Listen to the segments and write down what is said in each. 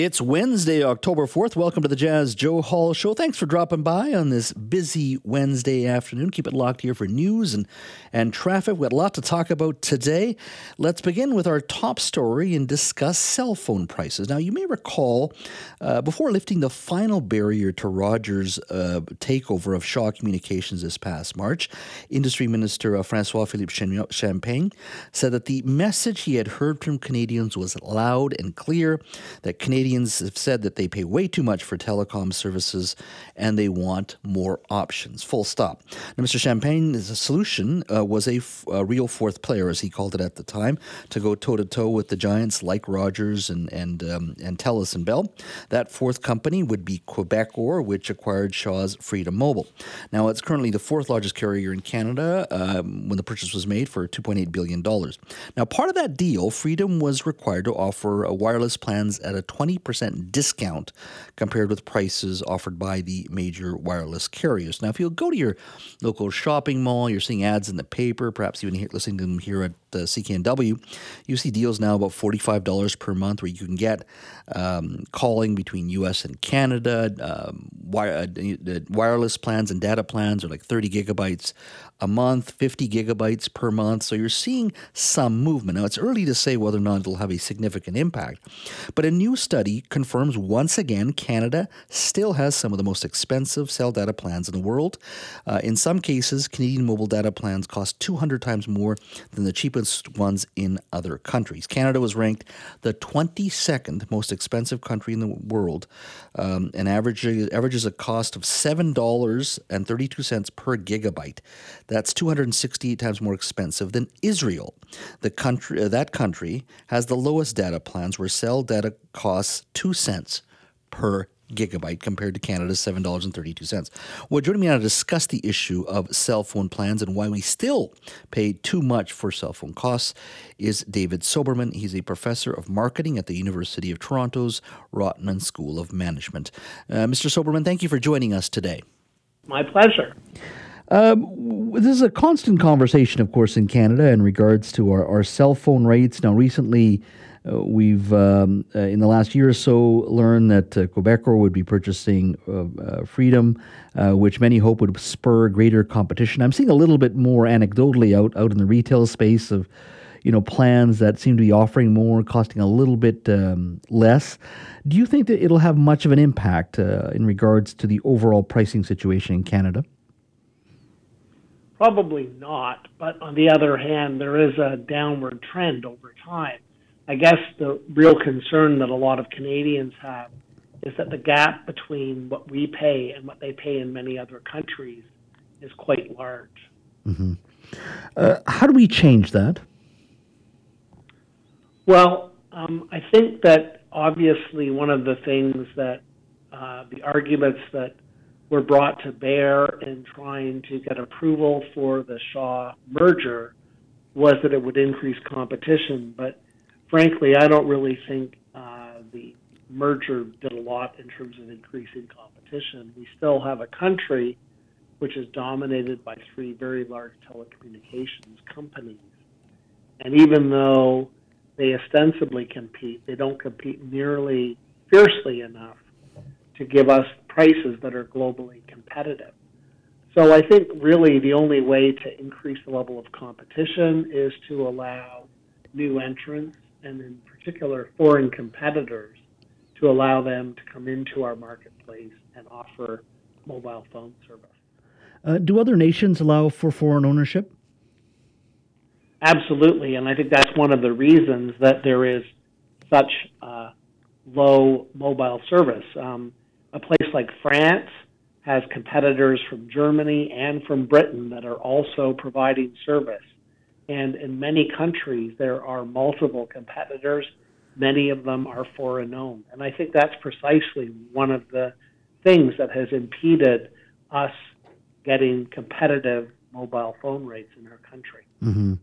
It's Wednesday, October 4th. Welcome to the Jazz Joe Hall Show. Thanks for dropping by on this busy Wednesday afternoon. Keep it locked here for news and traffic. We've got a lot to talk about today. Let's begin with our top story and discuss cell phone prices. Now, you may recall, before lifting the final barrier to Rogers' takeover of Shaw Communications this past March, Industry Minister François-Philippe Champagne said that the message he had heard from Canadians was loud and clear, that Canadians have said that they pay way too much for telecom services and they want more options. Full stop. Now, Mr. Champagne's solution was a real fourth player, as he called it at the time, to go toe-to-toe with the giants like Rogers and TELUS and Bell. That fourth company would be Quebecor, which acquired Shaw's Freedom Mobile. Now, it's currently the fourth largest carrier in Canada when the purchase was made for $2.8 billion. Now, part of that deal, Freedom was required to offer wireless plans at a 20% discount compared with prices offered by the major wireless carriers. Now, if you go to your local shopping mall, you're seeing ads in the paper, perhaps even listening to them here at CKNW, you see deals now about $45 per month where you can get calling between US and Canada. Wireless plans and data plans are like 30 gigabytes a month, 50 gigabytes per month. So you're seeing some movement. Now, it's early to say whether or not it'll have a significant impact, but a new study confirms once again Canada still has some of the most expensive cell data plans in the world. In some cases, Canadian mobile data plans cost 200 times more than the cheapest ones in other countries. Canada was ranked the 22nd most expensive country in the world, and averages a cost of $7.32 per gigabyte. That's 268 times more expensive than Israel. That country has the lowest data plans, where cell data costs 2 cents per gigabyte compared to Canada's $7.32. Well, joining me now to discuss the issue of cell phone plans and why we still pay too much for cell phone costs is David Soberman. He's a professor of marketing at the University of Toronto's Rotman School of Management. Mr. Soberman, thank you for joining us today. My pleasure. This is a constant conversation, of course, in Canada in regards to our cell phone rates. Now, recently, we've, in the last year or so, learned that Quebecor would be purchasing Freedom, which many hope would spur greater competition. I'm seeing a little bit more anecdotally out in the retail space of, plans that seem to be offering more, costing a little bit less. Do you think that it'll have much of an impact in regards to the overall pricing situation in Canada? Probably not, but on the other hand, there is a downward trend over time. I guess the real concern that a lot of Canadians have is that the gap between what we pay and what they pay in many other countries is quite large. Mm-hmm. How do we change that? Well, I think that obviously one of the things that the arguments that were brought to bear in trying to get approval for the Shaw merger was that it would increase competition, but frankly, I don't really think the merger did a lot in terms of increasing competition. We still have a country which is dominated by three very large telecommunications companies. And even though they ostensibly compete, they don't compete nearly fiercely enough to give us prices that are globally competitive. So I think really the only way to increase the level of competition is to allow new entrants, and in particular foreign competitors, to allow them to come into our marketplace and offer mobile phone service. Do other nations allow for foreign ownership? Absolutely, and I think that's one of the reasons that there is such low mobile service. A place like France has competitors from Germany and from Britain that are also providing service. And in many countries, there are multiple competitors, many of them are foreign owned. And I think that's precisely one of the things that has impeded us getting competitive mobile phone rates in our country. Mm-hmm.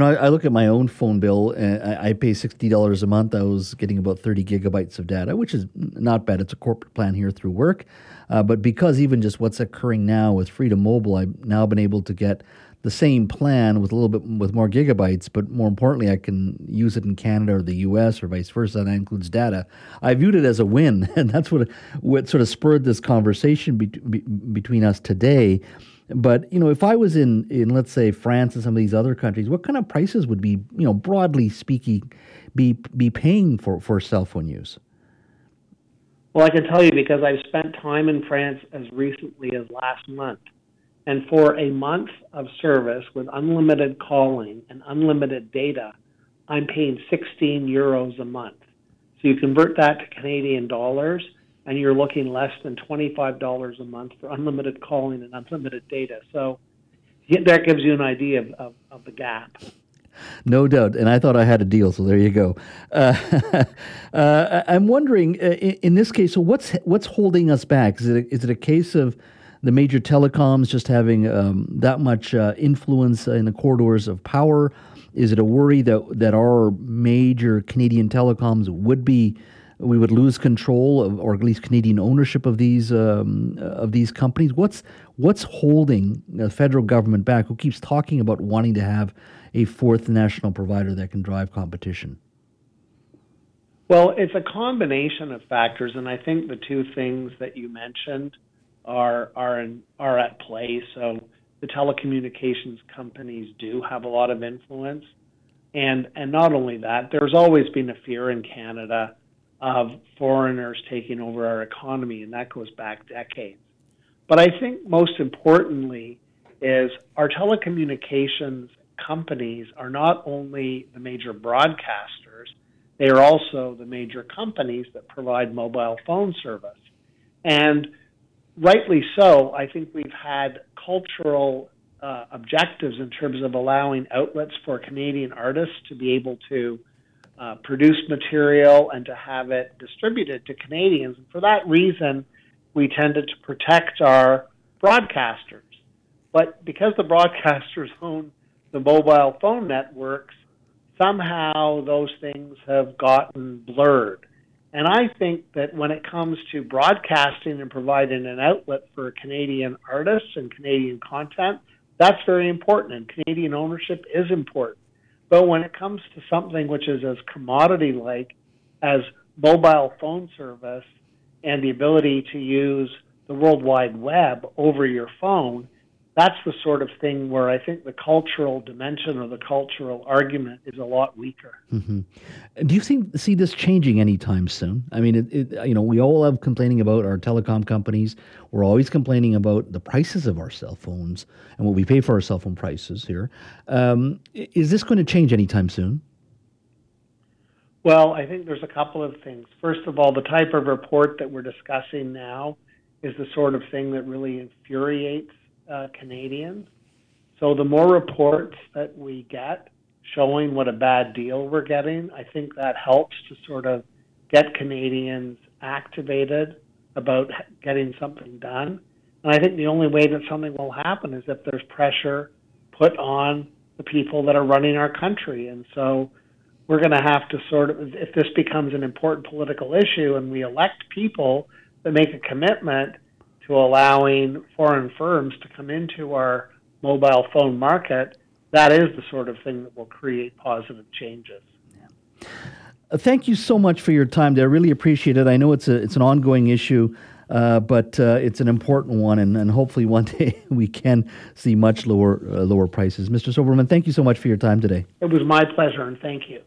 I look at my own phone bill, and I pay $60 a month. I was getting about 30 gigabytes of data, which is not bad. It's a corporate plan here through work. But because even just what's occurring now with Freedom Mobile, I've now been able to get the same plan with a little bit with more gigabytes, but more importantly, I can use it in Canada or the U.S. or vice versa, and that includes data. I viewed it as a win, and that's what sort of spurred this conversation between us today. But, if I was in, let's say, France and some of these other countries, what kind of prices would be, broadly speaking, be paying for cell phone use? Well, I can tell you because I've spent time in France as recently as last month. And for a month of service with unlimited calling and unlimited data, I'm paying 16 euros a month. So you convert that to Canadian dollars, and you're looking less than $25 a month for unlimited calling and unlimited data. So that gives you an idea of the gap. No doubt. And I thought I had a deal, so there you go. I'm wondering, in this case, so what's holding us back? Is it a case of the major telecoms just having that much influence in the corridors of power? Is it a worry that our major Canadian telecoms we would lose control of, or at least Canadian ownership of these companies? What's holding the federal government back, who keeps talking about wanting to have a fourth national provider that can drive competition? Well, it's a combination of factors, and I think the two things that you mentioned are at play. So the telecommunications companies do have a lot of influence, and not only that, there's always been a fear in Canada of foreigners taking over our economy, and that goes back decades. But I think most importantly is our telecommunications companies are not only the major broadcasters, they are also the major companies that provide mobile phone service. And rightly so, I think we've had cultural objectives in terms of allowing outlets for Canadian artists to be able to produce material and to have it distributed to Canadians. And for that reason, we tended to protect our broadcasters. But because the broadcasters own the mobile phone networks, somehow those things have gotten blurred. And I think that when it comes to broadcasting and providing an outlet for Canadian artists and Canadian content, that's very important, and Canadian ownership is important. But when it comes to something which is as commodity-like as mobile phone service and the ability to use the World Wide Web over your phone, that's the sort of thing where I think the cultural dimension or the cultural argument is a lot weaker. Mm-hmm. Do you see this changing anytime soon? I mean, we all love complaining about our telecom companies. We're always complaining about the prices of our cell phones and what we pay for our cell phone prices here. Is this going to change anytime soon? Well, I think there's a couple of things. First of all, the type of report that we're discussing now is the sort of thing that really infuriates Canadians. So the more reports that we get showing what a bad deal we're getting, I think that helps to sort of get Canadians activated about getting something done. And I think the only way that something will happen is if there's pressure put on the people that are running our country. And so we're going to have to sort of, if this becomes an important political issue and we elect people that make a commitment to allowing foreign firms to come into our mobile phone market, that is the sort of thing that will create positive changes. Yeah. Thank you so much for your time today. I really appreciate it. I know it's an ongoing issue, but it's an important one, and hopefully one day we can see much lower prices. Mr. Soberman, thank you so much for your time today. It was my pleasure, and thank you.